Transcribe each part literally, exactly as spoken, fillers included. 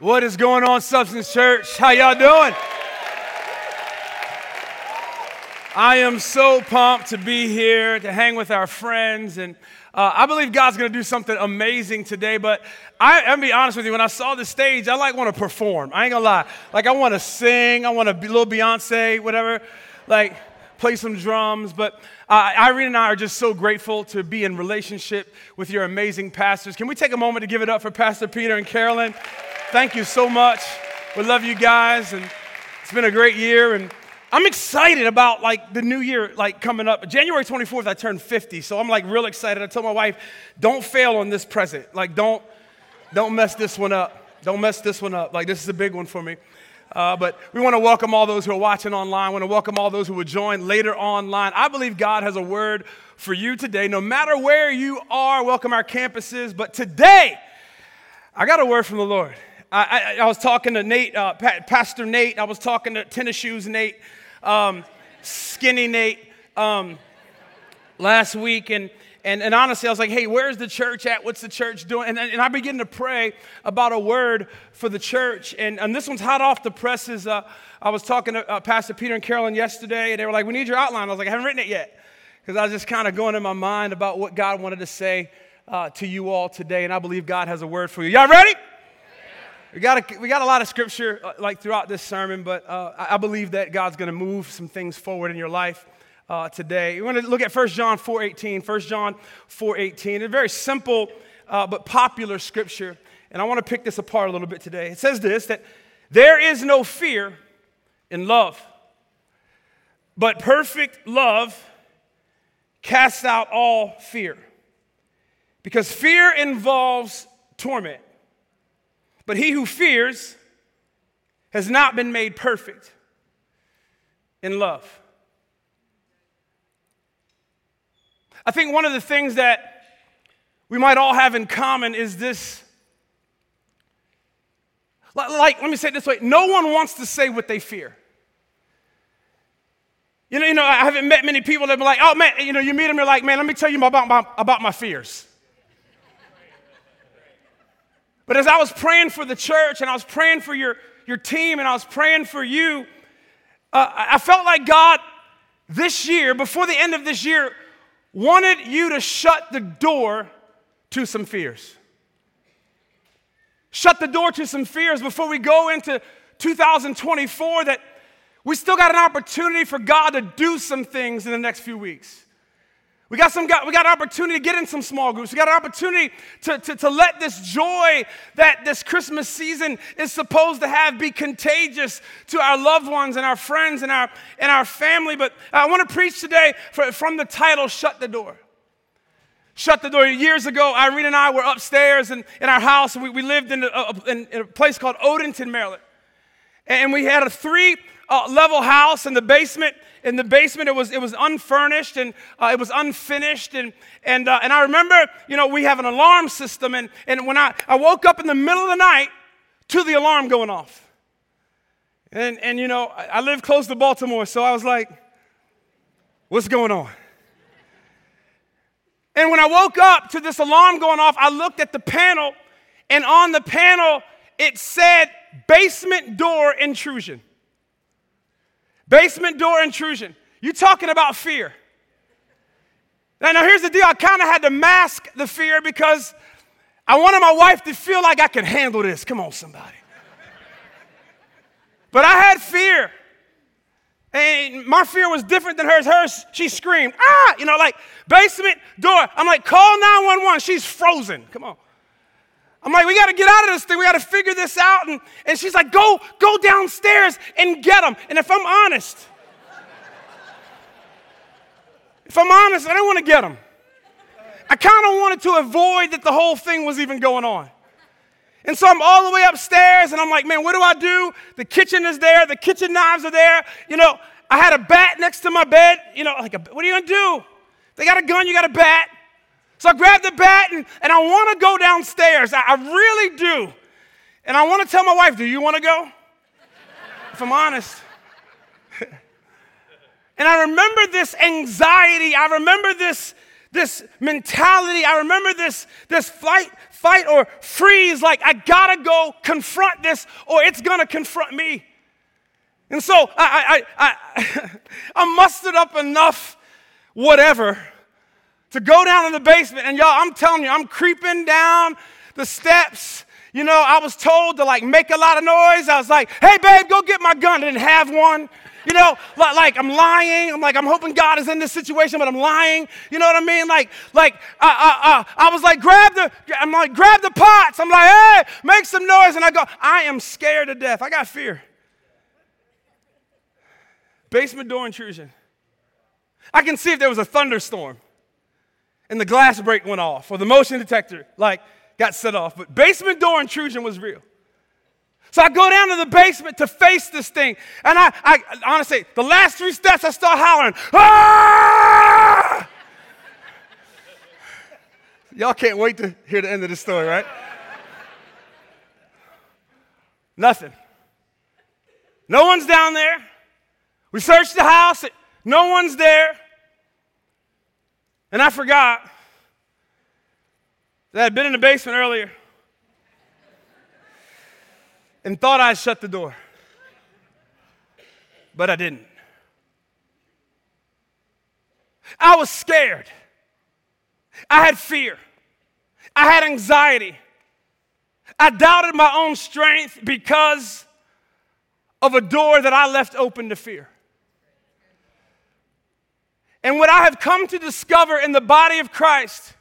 What is going on, Substance Church? How y'all doing? I am so pumped to be here, to hang with our friends, and uh, I believe God's going to do something amazing today, but I, I'm going to be honest with you, when I saw the stage, I like want to perform. I ain't going to lie. Like, I want to sing, I want to be little Beyonce, whatever, like, play some drums, but uh, Irene and I are just so grateful to be in relationship with your amazing pastors. Can we take a moment to give it up for Pastor Peter and Carolyn? Thank you so much. We love you guys, and it's been a great year, and I'm excited about, like, the new year, like, coming up. January twenty-fourth, I turned fifty, so I'm, like, real excited. I told my wife, don't fail on this present. Like, don't, don't mess this one up. Don't mess this one up. Like, this is a big one for me. Uh, but we want to welcome all those who are watching online. We want to welcome all those who will join later online. I believe God has a word for you today. No matter where you are, welcome our campuses. But today, I got a word from the Lord. I, I, I was talking to Nate, uh, pa- Pastor Nate. I was talking to Tennis Shoes Nate. Um, Skinny Nate um, last week, and, and and honestly, I was like, hey, where's the church at? What's the church doing? And, and I began to pray about a word for the church, and, and this one's hot off the presses. Uh, I was talking to uh, Pastor Peter and Carolyn yesterday, and they were like, we need your outline. I was like, I haven't written it yet, because I was just kind of going in my mind about what God wanted to say uh, to you all today, and I believe God has a word for you. Y'all ready? We got, a, we got a lot of scripture, uh, like, throughout this sermon, but uh, I believe that God's going to move some things forward in your life uh, today. We're going to look at First John four eighteen. First John four eighteen, a very simple uh, but popular scripture, and I want to pick this apart a little bit today. It says this, that there is no fear in love, but perfect love casts out all fear, because fear involves torment. But he who fears has not been made perfect in love. I think one of the things that we might all have in common is this. Like, let me say it this way. No one wants to say what they fear. You know, you know I haven't met many people that be like, oh, man, you know, you meet them, you're like, man, let me tell you about my, about my fears. But as I was praying for the church, and I was praying for your, your team, and I was praying for you, uh, I felt like God this year, before the end of this year, wanted you to shut the door to some fears. Shut the door to some fears before we go into two thousand twenty-four, that we still got an opportunity for God to do some things in the next few weeks. We got some. We got an opportunity to get in some small groups. We got an opportunity to, to, to let this joy that this Christmas season is supposed to have be contagious to our loved ones and our friends and our, and our family. But I want to preach today from the title, Shut the Door. Shut the door. Years ago, Irene and I were upstairs in, in our house. We, we lived in a, in a place called Odenton, Maryland. And we had a three Uh, level house in the basement. In the basement, it was it was unfurnished and uh, it was unfinished. And and uh, and I remember, you know, we have an alarm system. And and when I, I woke up in the middle of the night to the alarm going off. And and you know, I, I live close to Baltimore, so I was like, what's going on? And when I woke up to this alarm going off, I looked at the panel, and on the panel it said basement door intrusion. Basement door intrusion. You're talking about fear. Now, now here's the deal. I kind of had to mask the fear because I wanted my wife to feel like I can handle this. Come on, somebody. But I had fear. And my fear was different than hers. Hers, she screamed, ah, you know, like basement door. I'm like, call nine one one. She's frozen. Come on. I'm like, we got to get out of this thing. We got to figure this out. And, and she's like, go, go downstairs and get them. And if I'm honest, if I'm honest, I didn't want to get them. I kind of wanted to avoid that the whole thing was even going on. And so I'm all the way upstairs, and I'm like, man, what do I do? The kitchen is there. The kitchen knives are there. You know, I had a bat next to my bed. You know, like, a, what are you going to do? They got a gun. You got a bat. So I grabbed the bat, and, and I want to go downstairs. I, I really do. And I want to tell my wife, do you want to go? If I'm honest. And I remember this anxiety. I remember this, this mentality. I remember this, this flight, fight, or freeze, like I gotta go confront this or it's gonna confront me. And so I, I, I, I mustered up enough whatever to go down in the basement. And y'all, I'm telling you, I'm creeping down the steps. You know, I was told to like make a lot of noise. I was like, hey, babe, go get my gun. I didn't have one. You know, like, like I'm lying. I'm like, I'm hoping God is in this situation, but I'm lying. You know what I mean? Like, like I, I, I, I was like, grab the, I'm like, grab the pots. I'm like, hey, make some noise. And I go, I am scared to death. I got fear. Basement door intrusion. I can see if there was a thunderstorm and the glass break went off or the motion detector like got set off. But basement door intrusion was real. So I go down to the basement to face this thing. And I, I honestly, the last three steps, I start hollering. Ah! Y'all can't wait to hear the end of this story, right? Nothing. No one's down there. We searched the house. No one's there. And I forgot that I'd been in the basement earlier and thought I'd shut the door. But I didn't. I was scared. I had fear. I had anxiety. I doubted my own strength because of a door that I left open to fear. And what I have come to discover in the body of Christ,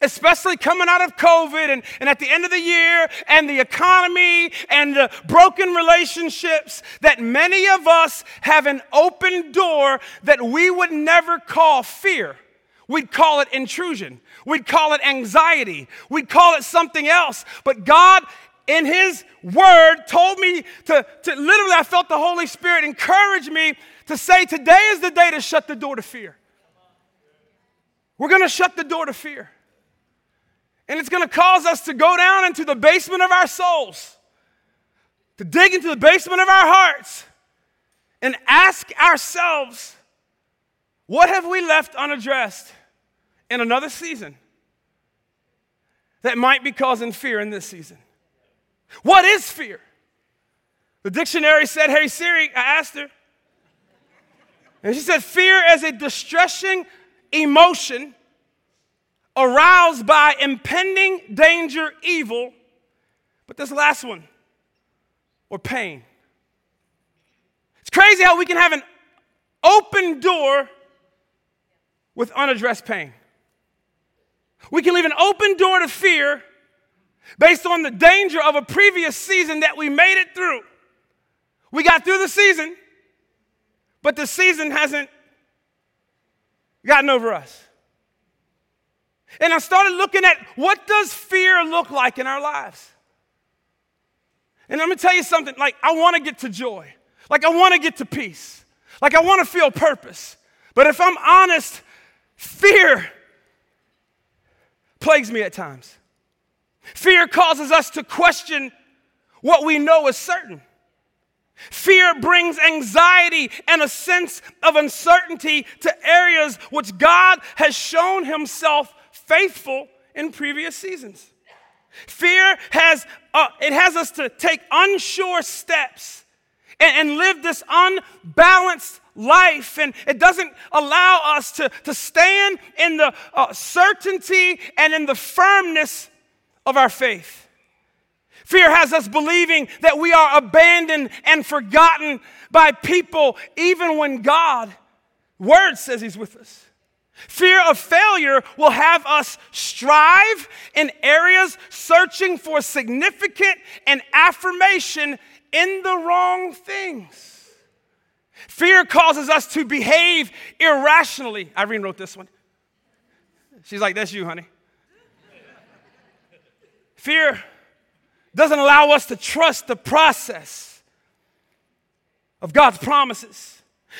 especially coming out of COVID and, and at the end of the year and the economy and the broken relationships, that many of us have an open door that we would never call fear. We'd call it intrusion. We'd call it anxiety. We'd call it something else. But God, in His Word, told me to, to literally, I felt the Holy Spirit encourage me to say today is the day to shut the door to fear. We're going to shut the door to fear. And it's going to cause us to go down into the basement of our souls, to dig into the basement of our hearts, and ask ourselves, what have we left unaddressed in another season that might be causing fear in this season? What is fear? The dictionary said, hey Siri, I asked her. And she said, fear is a distressing emotion aroused by impending danger, evil, but this last one, or pain. It's crazy how we can have an open door with unaddressed pain. We can leave an open door to fear based on the danger of a previous season that we made it through. We got through the season, but the season hasn't gotten over us. And I started looking at what does fear look like in our lives? And I'm going to tell you something, like I want to get to joy. Like I want to get to peace. Like I want to feel purpose. But if I'm honest, fear plagues me at times. Fear causes us to question what we know is certain. Fear brings anxiety and a sense of uncertainty to areas which God has shown Himself faithful in previous seasons. Fear has uh, it has us to take unsure steps and, and live this unbalanced life, and it doesn't allow us to, to stand in the uh, certainty and in the firmness of our faith. Fear has us believing that we are abandoned and forgotten by people, even when God's Word says He's with us. Fear of failure will have us strive in areas searching for significance and affirmation in the wrong things. Fear causes us to behave irrationally. Irene wrote this one. She's like, that's you, honey. Fear doesn't allow us to trust the process of God's promises.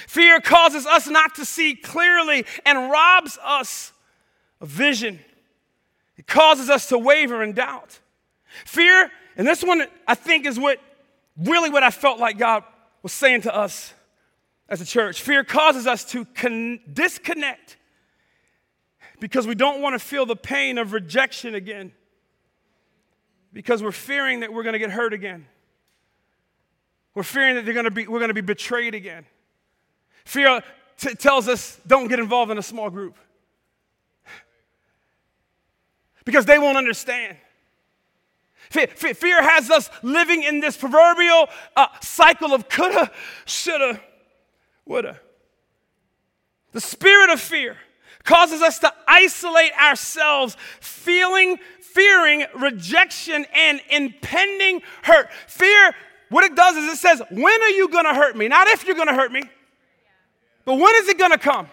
Fear causes us not to see clearly and robs us of vision. It causes us to waver in doubt. Fear, and this one I think is what really what I felt like God was saying to us as a church. Fear causes us to con- disconnect because we don't want to feel the pain of rejection again, because we're fearing that we're going to get hurt again. We're fearing that they're going to be, we're going to be betrayed again. Fear t- tells us don't get involved in a small group because they won't understand. Fear, fear, fear has us living in this proverbial uh, cycle of coulda, shoulda, woulda. The spirit of fear causes us to isolate ourselves, feeling, fearing rejection and impending hurt. Fear, what it does is it says, when are you going to hurt me? Not if you're going to hurt me, but when is it going to come?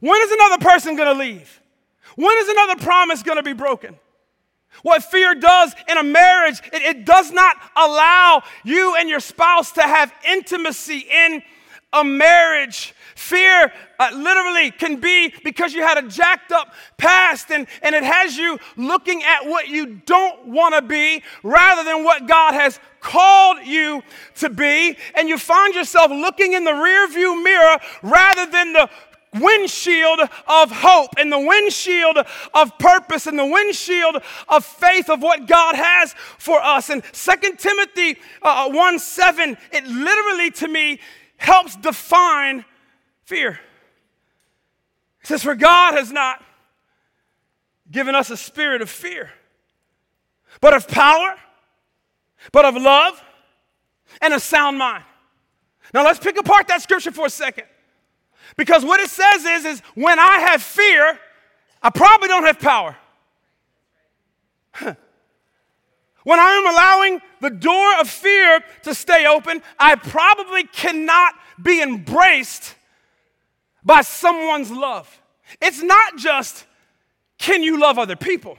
When is another person going to leave? When is another promise going to be broken? What fear does in a marriage, it, it does not allow you and your spouse to have intimacy in a marriage. Fear uh, literally can be because you had a jacked up past and, and it has you looking at what you don't want to be rather than what God has called you to be. And you find yourself looking in the rearview mirror rather than the windshield of hope and the windshield of purpose and the windshield of faith of what God has for us. And Second Timothy uh, one seven, it literally to me helps define fear. It says, for God has not given us a spirit of fear, but of power, but of love, and a sound mind. Now let's pick apart that scripture for a second. Because what it says is, is when I have fear, I probably don't have power. Huh. When I am allowing the door of fear to stay open, I probably cannot be embraced by someone's love. It's not just, can you love other people?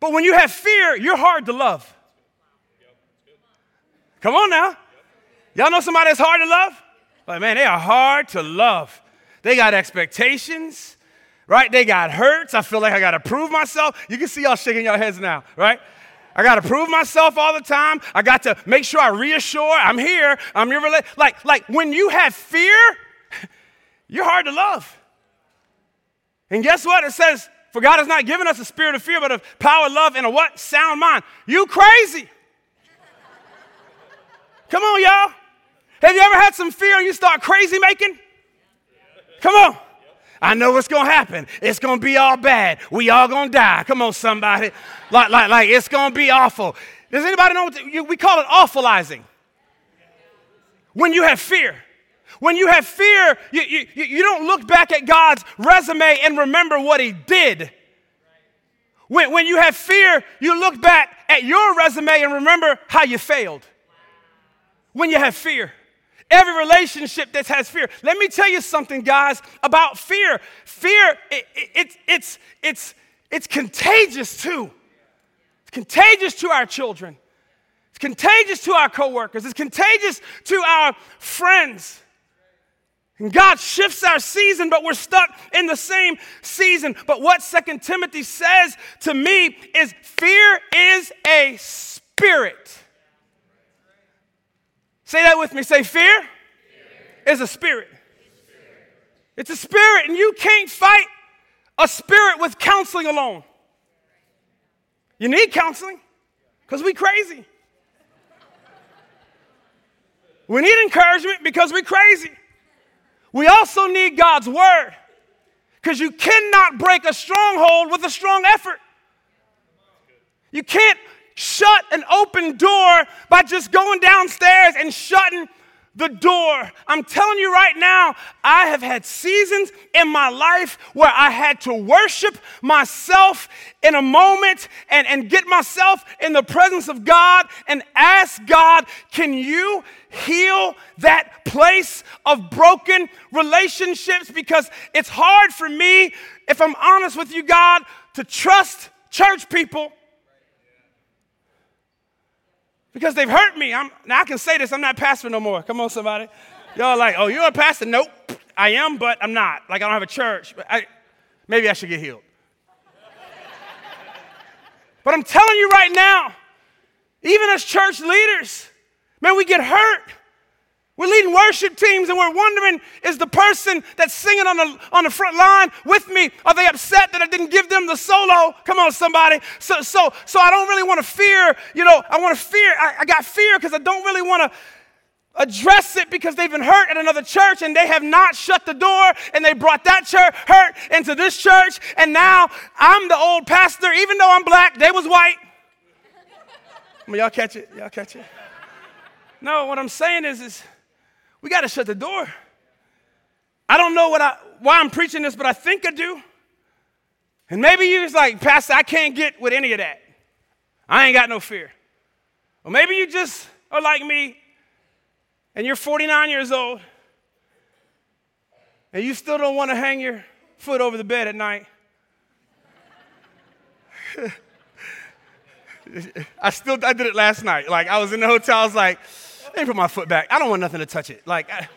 But when you have fear, you're hard to love. Come on now. Y'all know somebody that's hard to love? Like, man, they are hard to love. They got expectations, right? They got hurts. I feel like I got to prove myself. You can see y'all shaking your heads now, right? I got to prove myself all the time. I got to make sure I reassure I'm here. I'm your rela-. Like, like when you have fear, you're hard to love. And guess what? It says, for God has not given us a spirit of fear, but of power, love, and a what? Sound mind. You crazy. Come on, y'all. Have you ever had some fear and you start crazy making? Come on. I know what's going to happen. It's going to be all bad. We all going to die. Come on, somebody. Like, like, like it's going to be awful. Does anybody know what the, we call it awfulizing? When you have fear. When you have fear, you, you, you don't look back at God's resume and remember what he did. When, when you have fear, you look back at your resume and remember how you failed. When you have fear. Every relationship that has fear. Let me tell you something, guys, about fear. Fear, it, it, it's it's it's it's contagious too. It's contagious to our children. It's contagious to our coworkers. It's contagious to our friends. And God shifts our season, but we're stuck in the same season. But what Second Timothy says to me is fear is a spirit. Say that with me. Say, fear, fear. is a spirit. It's a spirit, and you can't fight a spirit with counseling alone. You need counseling because we crazy. We need encouragement because we crazy. We also need God's word because you cannot break a stronghold with a strong effort. You can't shut an open door by just going downstairs and shutting the door. I'm telling you right now, I have had seasons in my life where I had to worship myself in a moment and, and get myself in the presence of God and ask God, can you heal that place of broken relationships? Because it's hard for me, if I'm honest with you, God, to trust church people. Because they've hurt me. I'm, now, I can say this. I'm not pastor no more. Come on, somebody. Y'all like, oh, you're a pastor? Nope. I am, but I'm not. Like, I don't have a church. But I, maybe I should get healed. But I'm telling you right now, even as church leaders, man, we get hurt We're leading worship teams and we're wondering, is the person that's singing on the, on the front line with me, are they upset that I didn't give them the solo? Come on, somebody. So so, so I don't really want to fear, you know, I want to fear, I, I got fear because I don't really want to address it because they've been hurt at another church and they have not shut the door and they brought that church hurt into this church and now I'm the old pastor. Even though I'm black, they was white. I mean, y'all catch it, y'all catch it. No, what I'm saying is, is we got to shut the door. I don't know what I, why I'm preaching this, but I think I do. And maybe you're just like, Pastor, I can't get with any of that. I ain't got no fear. Or maybe you just are like me, and you're forty-nine years old, and you still don't want to hang your foot over the bed at night. I still, I did it last night. Like, I was in the hotel, I was like, I didn't put my foot back. I don't want nothing to touch it. Like, I,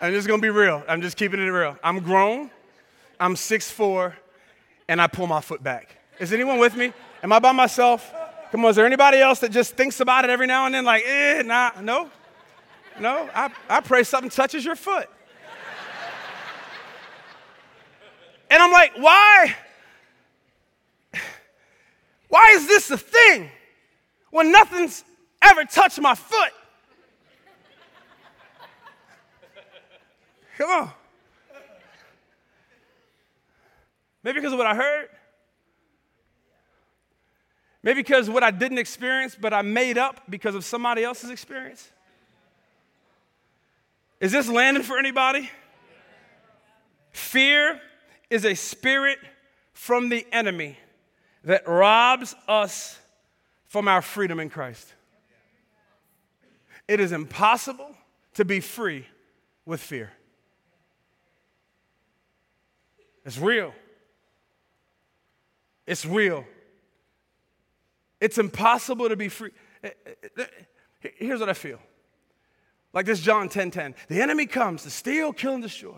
I'm just going to be real. I'm just keeping it real. I'm grown. I'm six foot four, and I pull my foot back. Is anyone with me? Am I by myself? Come on, is there anybody else that just thinks about it every now and then? Like, eh, nah, no. No, I, I pray something touches your foot. And I'm like, why? Why is this a thing when nothing's ever touched my foot? Come on. Maybe because of what I heard. Maybe because of what I didn't experience, but I made up because of somebody else's experience. Is this landing for anybody? Fear is a spirit from the enemy that robs us from our freedom in Christ. It is impossible to be free with fear. It's real. It's real. It's impossible to be free. Here's what I feel. Like this John ten ten. The enemy comes to steal, kill, and destroy.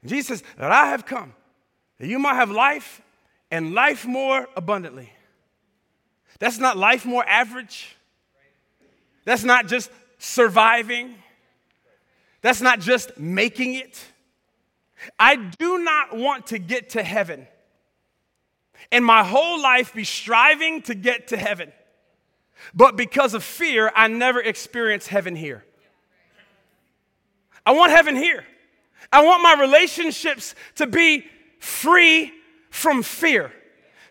And Jesus says, that I have come, that you might have life and life more abundantly. That's not life more average. That's not just surviving. That's not just making it. I do not want to get to heaven and my whole life be striving to get to heaven. But because of fear, I never experience heaven here. I want heaven here. I want my relationships to be free from fear.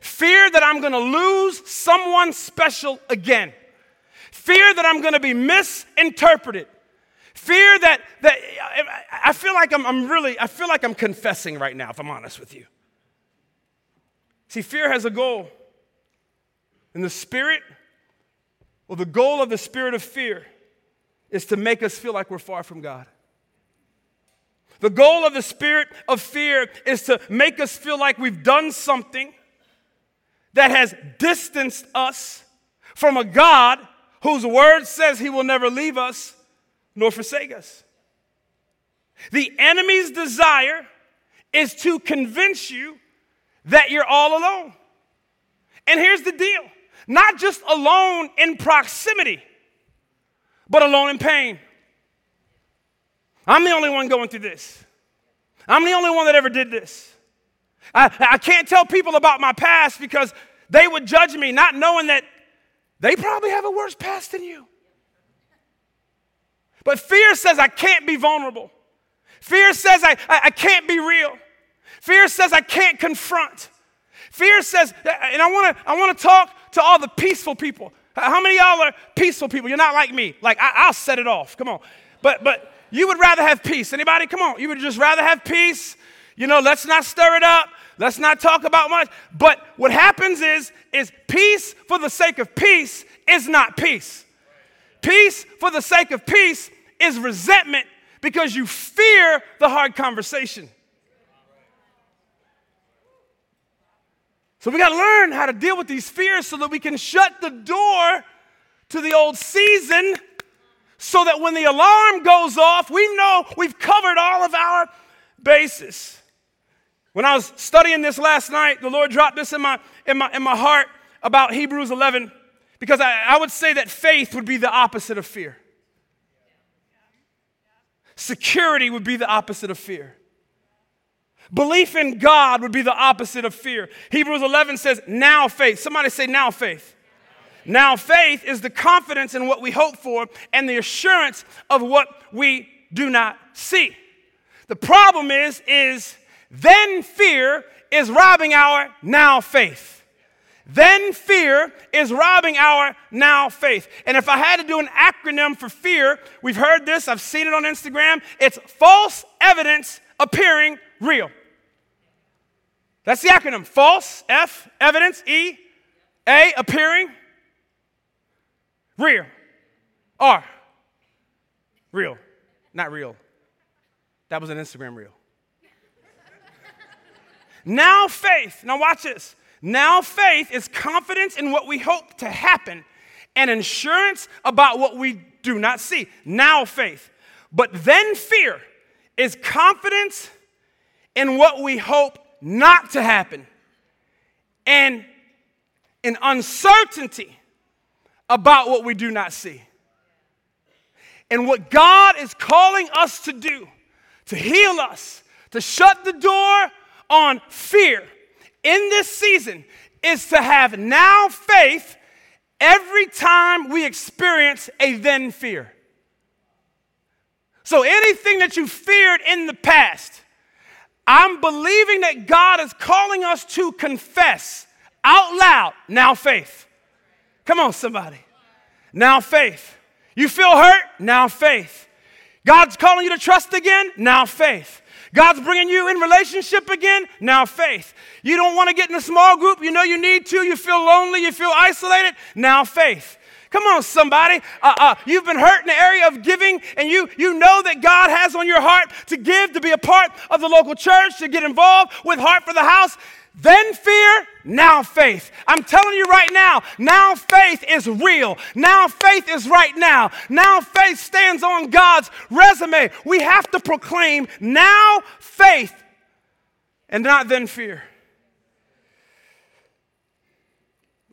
Fear that I'm going to lose someone special again. Fear that I'm going to be misinterpreted. Fear that, that I feel like I'm, I'm really, I feel like I'm confessing right now, if I'm honest with you. See, fear has a goal. And the spirit, well, the goal of the spirit of fear is to make us feel like we're far from God. The goal of the spirit of fear is to make us feel like we've done something that has distanced us from a God whose word says he will never leave us nor forsake us. The enemy's desire is to convince you that you're all alone. And here's the deal. Not just alone in proximity, but alone in pain. I'm the only one going through this. I'm the only one that ever did this. I, I can't tell people about my past because they would judge me, not knowing that they probably have a worse past than you. But fear says I can't be vulnerable. Fear says I, I, I can't be real. Fear says I can't confront. Fear says, and I want to I want to talk to all the peaceful people. How many of y'all are peaceful people? You're not like me. Like, I, I'll set it off. Come on. But but you would rather have peace. Anybody? Come on. You would just rather have peace. You know, let's not stir it up. Let's not talk about much. But what happens is, is peace for the sake of peace is not peace. Peace for the sake of peace is resentment because you fear the hard conversation. So we got to learn how to deal with these fears so that we can shut the door to the old season so that when the alarm goes off, we know we've covered all of our bases. When I was studying this last night, the Lord dropped this in my, in my, in my heart about Hebrews eleven because I, I would say that faith would be the opposite of fear. Security would be the opposite of fear. Belief in God would be the opposite of fear. Hebrews eleven says, now faith. Somebody say now faith. Now faith is the confidence in what we hope for and the assurance of what we do not see. The problem is, is then fear is robbing our now faith. Then fear is robbing our now faith. And if I had to do an acronym for fear, we've heard this, I've seen it on Instagram, it's false evidence appearing real. That's the acronym. False, F, evidence, E, A, appearing, real, R, real, not real. That was an Instagram reel. Now faith, now watch this. Now faith is confidence in what we hope to happen and assurance about what we do not see. Now faith. But then fear is confidence in what we hope not to happen and an uncertainty about what we do not see. And what God is calling us to do, to heal us, to shut the door on fear in this season, is to have now faith every time we experience a then fear. So anything that you feared in the past, I'm believing that God is calling us to confess out loud, now faith. Come on, somebody. Now faith. You feel hurt? Now faith. God's calling you to trust again? Now faith. God's bringing you in relationship again? Now faith. You don't want to get in a small group. You know you need to. You feel lonely. You feel isolated? Now faith. Come on, somebody. Uh, uh, you've been hurt in the area of giving, and you, you know that God has on your heart to give, to be a part of the local church, to get involved with Heart for the House. Then fear, now faith. I'm telling you right now, now faith is real. Now faith is right now. Now faith stands on God's resume. We have to proclaim now faith and not then fear.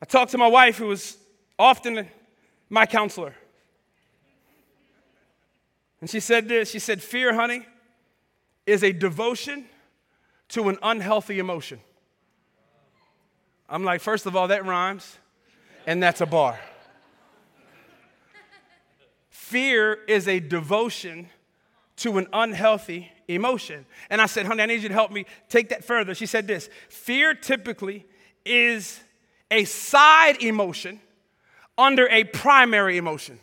I talked to my wife, who was often my counselor. And she said this, she said, fear, honey, is a devotion to an unhealthy emotion. I'm like, first of all, that rhymes, and that's a bar. Fear is a devotion to an unhealthy emotion. And I said, honey, I need you to help me take that further. She said this, fear typically is a side emotion under a primary emotion.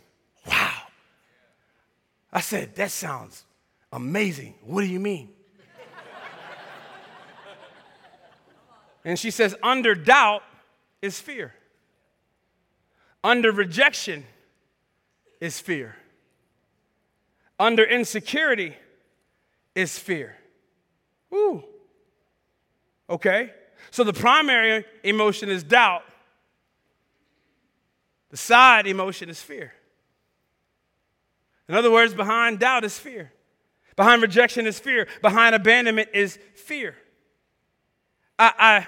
Wow. I said, that sounds amazing. What do you mean? And she says, under doubt is fear. Under rejection is fear. Under insecurity is fear. Ooh. Okay. So the primary emotion is doubt. The side emotion is fear. In other words, behind doubt is fear. Behind rejection is fear. Behind abandonment is fear. I, I,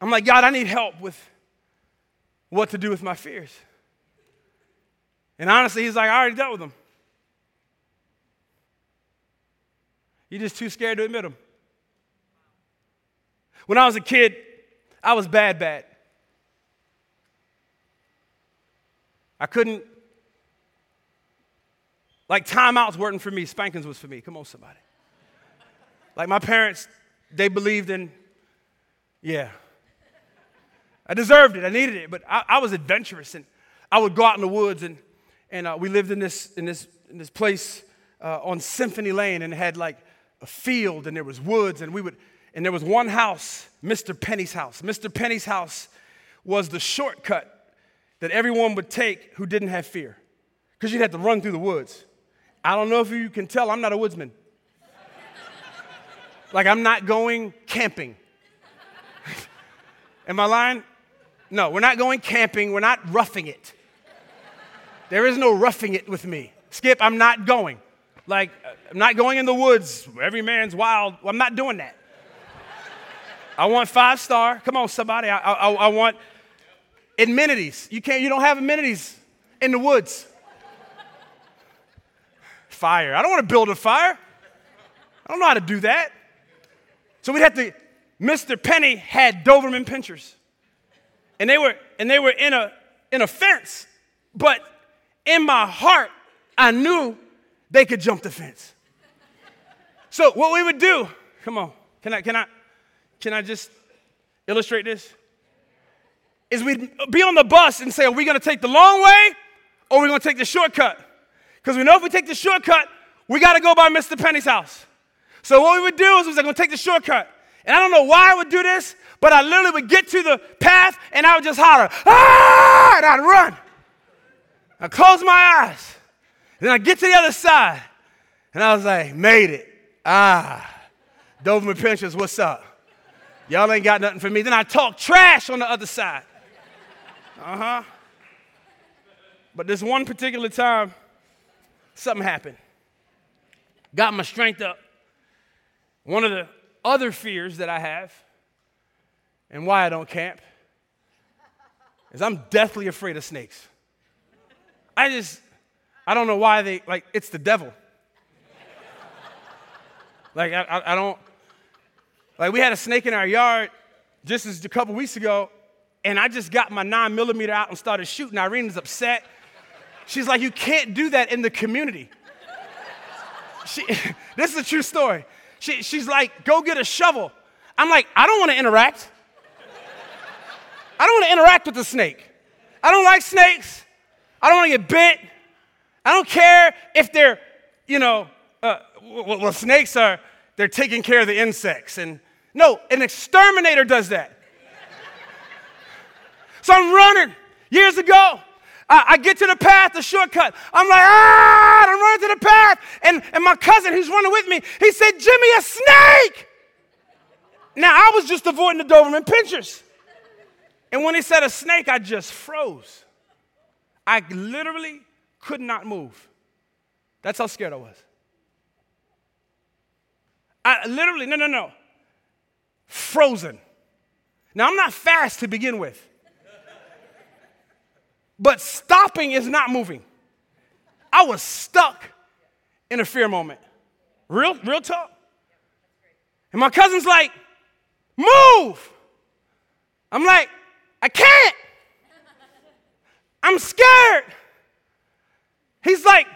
I'm like, God, I need help with what to do with my fears. And honestly, he's like, I already dealt with them. You're just too scared to admit them. When I was a kid, I was bad, bad. I couldn't, like timeouts weren't for me. Spankings was for me. Come on, somebody. Like my parents... They believed in, yeah. I deserved it. I needed it. But I, I was adventurous, and I would go out in the woods, and and uh, we lived in this in this in this place uh, on Symphony Lane, and it had like a field, and there was woods, and we would and there was one house, Mister Penny's house. Mister Penny's house was the shortcut that everyone would take who didn't have fear, because you'd have to run through the woods. I don't know if you can tell, I'm not a woodsman. Like, I'm not going camping. Am I lying? No, we're not going camping. We're not roughing it. There is no roughing it with me. Skip, I'm not going. Like, I'm not going in the woods. Every man's wild. I'm not doing that. I want five star. Come on, somebody. I, I, I want amenities. You can't, you don't have amenities in the woods. Fire. I don't want to build a fire. I don't know how to do that. So we'd have to, Mister Penny had Doberman pinchers. And they were and they were in a in a fence, but in my heart, I knew they could jump the fence. So what we would do, come on, can I can I can I just illustrate this? Is we'd be on the bus and say, are we gonna take the long way or are we gonna take the shortcut? Because we know if we take the shortcut, we gotta go by Mister Penny's house. So what we would do is we were gonna take the shortcut. And I don't know why I would do this, but I literally would get to the path and I would just holler, ah, and I'd run. I'd close my eyes. And then I'd get to the other side. And I was like, made it. Ah, Doberman Pinchers, what's up? Y'all ain't got nothing for me. Then I talk trash on the other side. Uh-huh. But this one particular time, something happened. Got my strength up. One of the other fears that I have and why I don't camp is I'm deathly afraid of snakes. I just, I don't know why they, like, it's the devil. Like, I, I, I don't, like, we had a snake in our yard just as a couple weeks ago, and I just got my nine millimeter out and started shooting. Irene's upset. She's like, you can't do that in the community. She, this is a true story. She, she's like, go get a shovel. I'm like, I don't want to interact. I don't want to interact with the snake. I don't like snakes. I don't want to get bit. I don't care if they're, you know, uh, well, well, snakes are, they're taking care of the insects. And no, an exterminator does that. So I'm running. Years ago, I, I get to the path, the shortcut. I'm like, ah, and I'm running to the path. And, and my cousin who's running with me, he said, Jimmy, a snake. Now, I was just avoiding the Doberman pinchers. And when he said a snake, I just froze. I literally could not move. That's how scared I was. I literally, no, no, no, frozen. Now, I'm not fast to begin with. But stopping is not moving. I was stuck in a fear moment. Real, real talk. And my cousin's like, move. I'm like, I can't. I'm scared. He's like,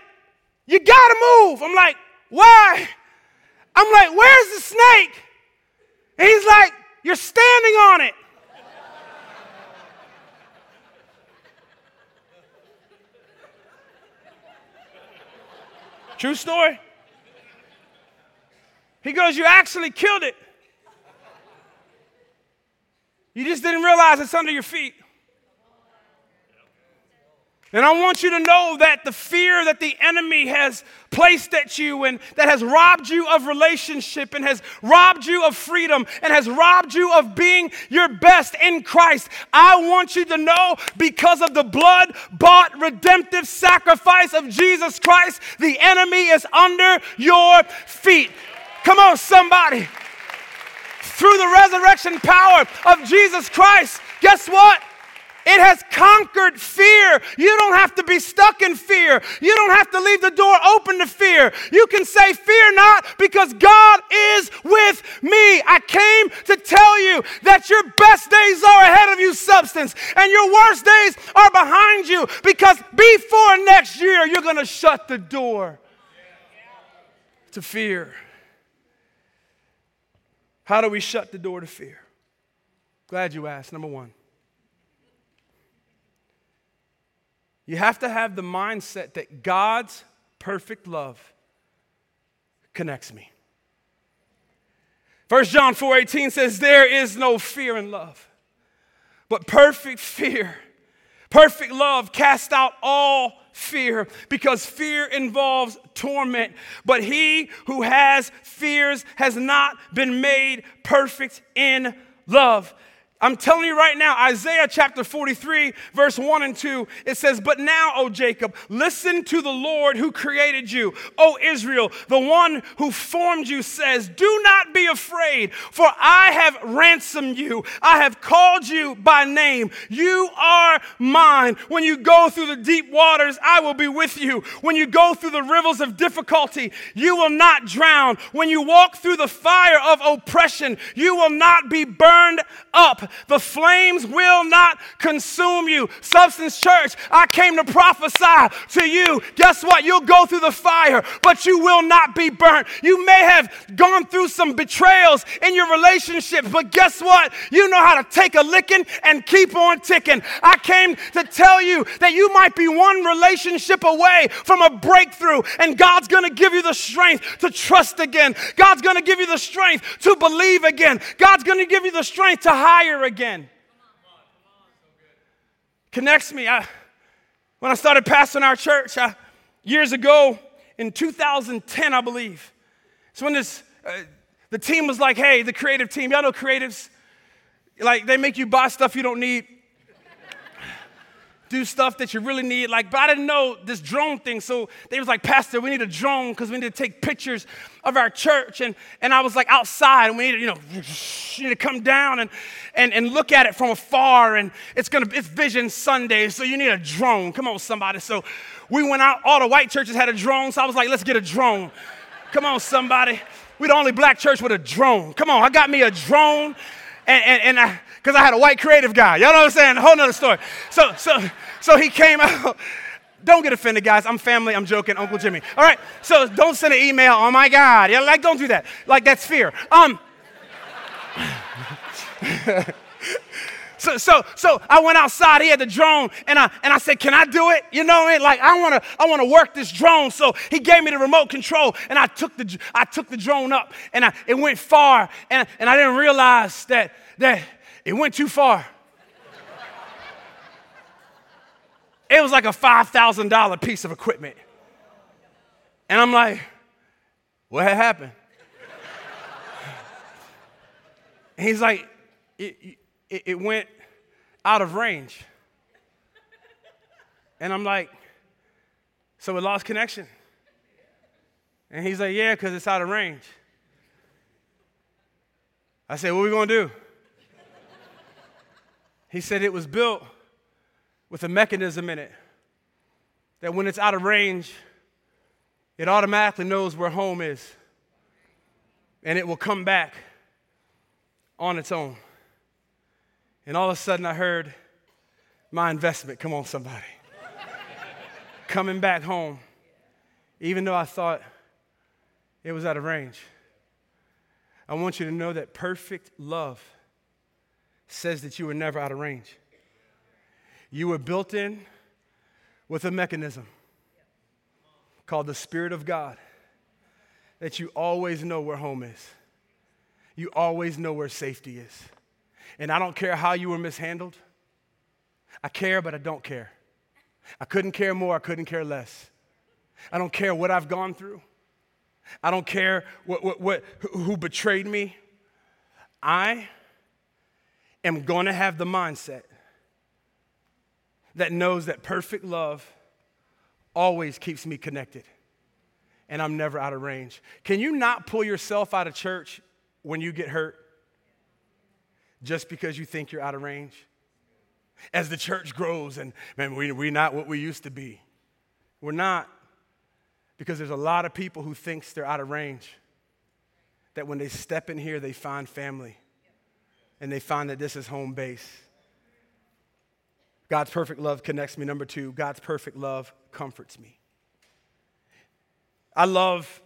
you gotta move. I'm like, why? I'm like, where's the snake? And he's like, you're standing on it. True story. He goes, you actually killed it. You just didn't realize it's under your feet. And I want you to know that the fear that the enemy has placed at you and that has robbed you of relationship and has robbed you of freedom and has robbed you of being your best in Christ, I want you to know because of the blood-bought redemptive sacrifice of Jesus Christ, the enemy is under your feet. Come on, somebody. Through the resurrection power of Jesus Christ, guess what? It has conquered fear. You don't have to be stuck in fear. You don't have to leave the door open to fear. You can say, fear not, because God is with me. I came to tell you that your best days are ahead of you, Substance, and your worst days are behind you, because before next year, you're going to shut the door to fear. How do we shut the door to fear? Glad you asked. Number one. You have to have the mindset that God's perfect love connects me. First John four eighteen says, there is no fear in love, but perfect fear, perfect love casts out all fear, because fear involves torment. But he who has fears has not been made perfect in love. I'm telling you right now, Isaiah chapter forty-three, verse one and two, it says, "But now, O Jacob, listen to the Lord who created you. O Israel, the one who formed you says, do not be afraid, for I have ransomed you. I have called you by name. You are mine. When you go through the deep waters, I will be with you. When you go through the rivers of difficulty, you will not drown. When you walk through the fire of oppression, you will not be burned up. The flames will not consume you." Substance Church, I came to prophesy to you. Guess what? You'll go through the fire, but you will not be burnt. You may have gone through some betrayals in your relationships, but guess what? You know how to take a licking and keep on ticking. I came to tell you that you might be one relationship away from a breakthrough, and God's going to give you the strength to trust again. God's going to give you the strength to believe again. God's going to give you the strength to hire again. Connects me. I, when I started pastoring our church I, years ago in two thousand ten, I believe, it's when this uh, the team was like, "Hey, the creative team, y'all know creatives, like they make you buy stuff you don't need, do stuff that you really need." Like, but I didn't know this drone thing, so they was like, "Pastor, we need a drone because we need to take pictures of our church." And and I was like outside, and we need to, you know, you need to come down and and and look at it from afar. And it's gonna it's Vision Sunday, so you need a drone. Come on, somebody. So we went out. All the white churches had a drone, so I was like, "Let's get a drone." Come on, somebody. We're the only black church with a drone. Come on, I got me a drone. And and, and I, because I had a white creative guy. Y'all know what I'm saying? A whole nother story. So so so he came out. Don't get offended, guys. I'm family. I'm joking. Uncle Jimmy. All right. So don't send an email. Oh, my God. Yeah, like, don't do that. Like, that's fear. Um. So so so I went outside. He had the drone, and I and I said, "Can I do it? You know what I mean? Like, I wanna I wanna work this drone." So he gave me the remote control, and I took the I took the drone up, and I, it went far, and and I didn't realize that that. It went too far. It was like a five thousand dollars piece of equipment. And I'm like, "What had happened?" And he's like, it, it, it went out of range. And I'm like, "So it lost connection?" And he's like, "Yeah, because it's out of range." I said, "What are we going to do?" He said it was built with a mechanism in it that when it's out of range, it automatically knows where home is, and it will come back on its own. And all of a sudden, I heard my investment, come on somebody, coming back home, even though I thought it was out of range. I want you to know that perfect love says that you were never out of range. You were built in with a mechanism called the Spirit of God that you always know where home is. You always know where safety is. And I don't care how you were mishandled. I care, but I don't care. I couldn't care more. I couldn't care less. I don't care what I've gone through. I don't care what, what, what who betrayed me. I am going to have the mindset that knows that perfect love always keeps me connected, and I'm never out of range. Can you not pull yourself out of church when you get hurt just because you think you're out of range? As the church grows and, man, we, we're not what we used to be. We're not, because there's a lot of people who thinks they're out of range, that when they step in here, they find family. And they find that this is home base. God's perfect love connects me. Number two, God's perfect love comforts me. I love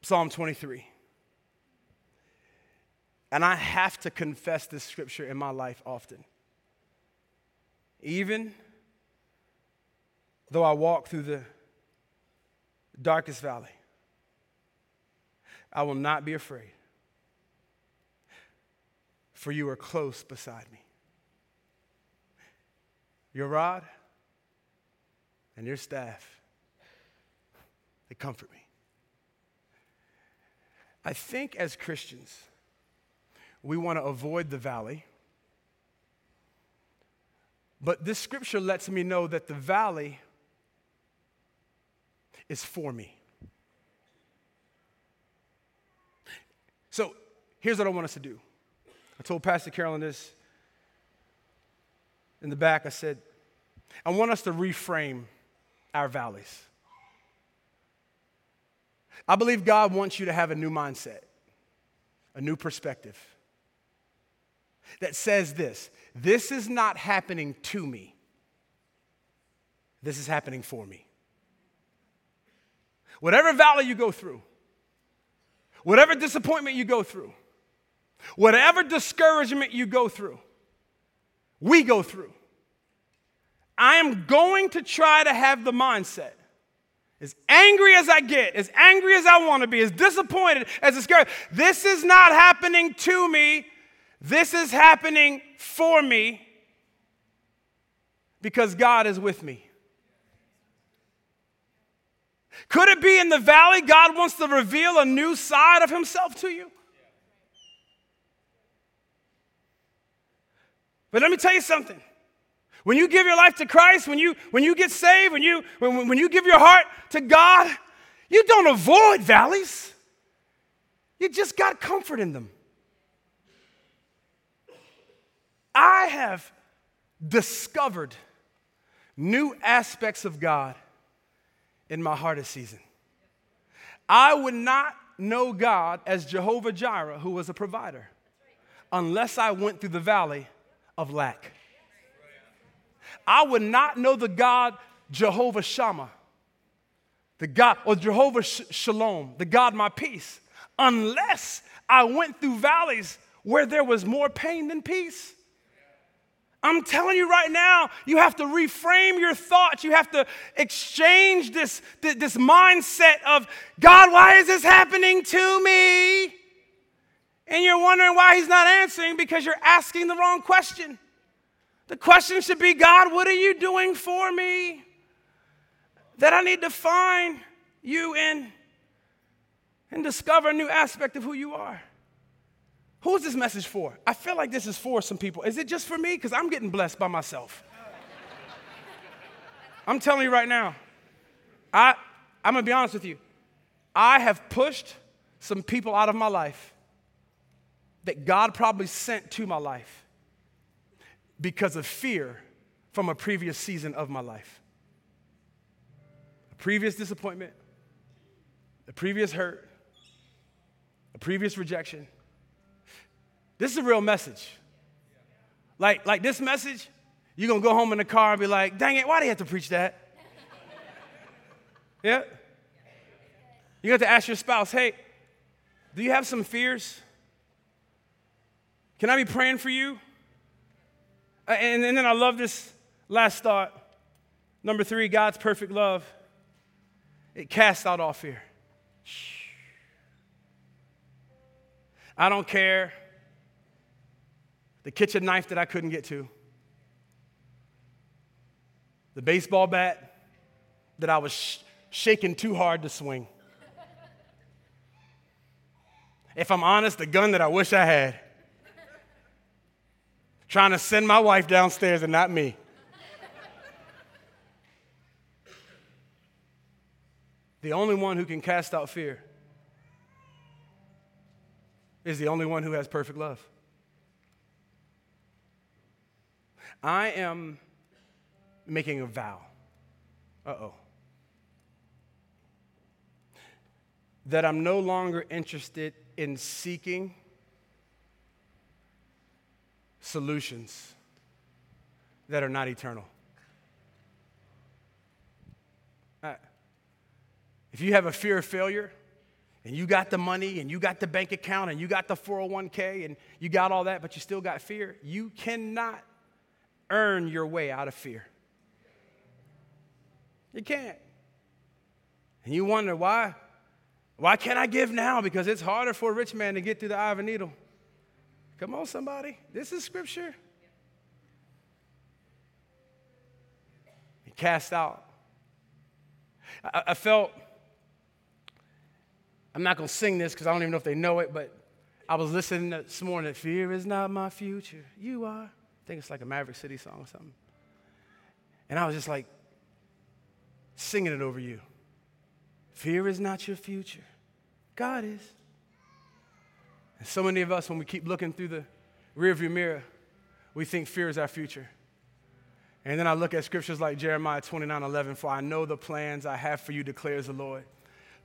Psalm twenty-three. And I have to confess this scripture in my life often. Even though I walk through the darkest valley, I will not be afraid. For you are close beside me. Your rod and your staff, they comfort me. I think as Christians, We want to avoid the valley. But this scripture lets me know that the valley is for me. So here's what I want us to do. I told Pastor Carolyn this in the back. I said, I want us to reframe our valleys. I believe God wants you to have a new mindset, a new perspective that says this: this is not happening to me. This is happening for me. Whatever valley you go through, whatever disappointment you go through, whatever discouragement you go through, we go through, I am going to try to have the mindset, as angry as I get, as angry as I want to be, as disappointed, as discouraged, this is not happening to me. This is happening for me because God is with me. Could it be in the valley God wants to reveal a new side of himself to you? But let me tell you something. When you give your life to Christ, when you, when you get saved, when you, when, when you give your heart to God, you don't avoid valleys. You just got comfort in them. I have discovered new aspects of God in my hardest season. I would not know God as Jehovah Jireh, who was a provider, unless I went through the valley of lack. I would not know the God Jehovah Shammah, the God, or Jehovah Shalom, the God my peace, unless I went through valleys where there was more pain than peace. I'm telling you right now, you have to reframe your thoughts. You have to exchange this, this mindset of, God, why is this happening to me? And you're wondering why he's not answering because you're asking the wrong question. The question should be, God, what are you doing for me that I need to find you in and discover a new aspect of who you are? Who is this message for? I feel like this is for some people. Is it just for me? Because I'm getting blessed by myself. I'm telling you right now, I, I'm going to be honest with you. I have pushed some people out of my life that God probably sent to my life because of fear from a previous season of my life. A previous disappointment, a previous hurt, a previous rejection. This is a real message. Like, like this message, you're going to go home in the car and be like, dang it, why do you have to preach that? Yeah? You have to ask your spouse, hey, do you have some fears? Can I be praying for you? And, and then I love this last thought. Number three, God's perfect love. It casts out all fear. I don't care. The kitchen knife that I couldn't get to. The baseball bat that I was sh- shaking too hard to swing. If I'm honest, the gun that I wish I had. Trying to send my wife downstairs and not me. The only one who can cast out fear is the only one who has perfect love. I am making a vow, uh-oh, that I'm no longer interested in seeking solutions that are not eternal. Right. If you have a fear of failure, and you got the money, and you got the bank account, and you got the four oh one k, and you got all that, but you still got fear, you cannot earn your way out of fear. You can't. And you wonder, why? Why can't I give now? Because it's harder for a rich man to get through the eye of a needle. Come on, somebody. This is scripture. It cast out. I, I felt, I'm not going to sing this because I don't even know if they know it, but I was listening this morning, fear is not my future, you are. I think it's like a Maverick City song or something. And I was just like singing it over you. Fear is not your future, God is. And so many of us, when we keep looking through the rearview mirror, we think fear is our future. And then I look at scriptures like Jeremiah twenty-nine eleven, for I know the plans I have for you, declares the Lord.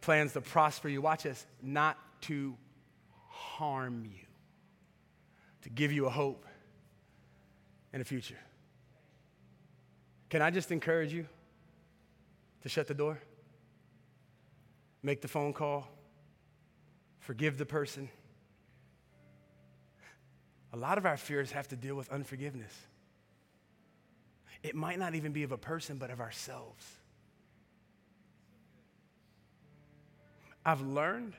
Plans to prosper you, watch this, not to harm you, to give you a hope and a future. Can I just encourage you to shut the door, make the phone call, forgive the person? A lot of our fears have to deal with unforgiveness. It might not even be of a person, but of ourselves. I've learned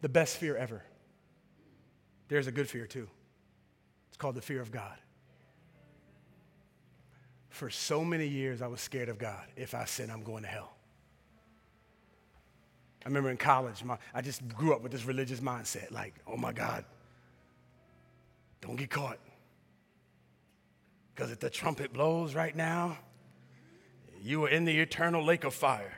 the best fear ever. There's a good fear too. It's called the fear of God. For so many years, I was scared of God. If I sin, I'm going to hell. I remember in college, my, I just grew up with this religious mindset, like, oh my God, don't get caught. Because if the trumpet blows right now, you are in the eternal lake of fire.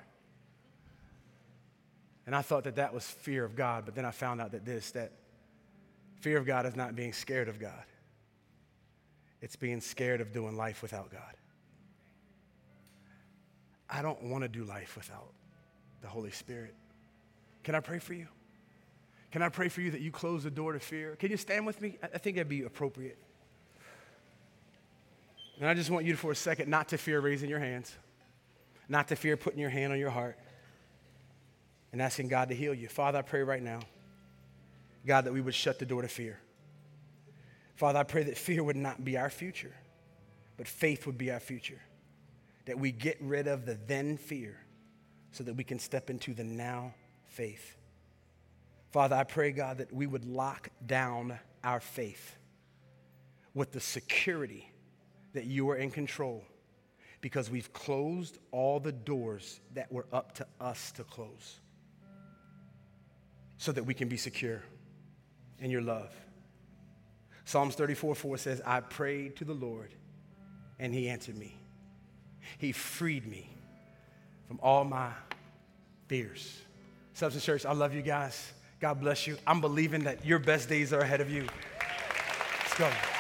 And I thought that that was fear of God, but then I found out that this, that fear of God is not being scared of God. It's being scared of doing life without God. I don't want to do life without the Holy Spirit. Can I pray for you? Can I pray for you that you close the door to fear? Can you stand with me? I think that'd be appropriate. And I just want you for a second not to fear raising your hands, not to fear putting your hand on your heart and asking God to heal you. Father, I pray right now, God, that we would shut the door to fear. Father, I pray that fear would not be our future, but faith would be our future, that we get rid of the then fear so that we can step into the now faith. Father, I pray, God, that we would lock down our faith with the security that you are in control, because we've closed all the doors that were up to us to close so that we can be secure in your love. Psalms thirty-four four says, I prayed to the Lord and he answered me. He freed me from all my fears. Substance Church, I love you guys. God bless you. I'm believing that your best days are ahead of you. Let's go.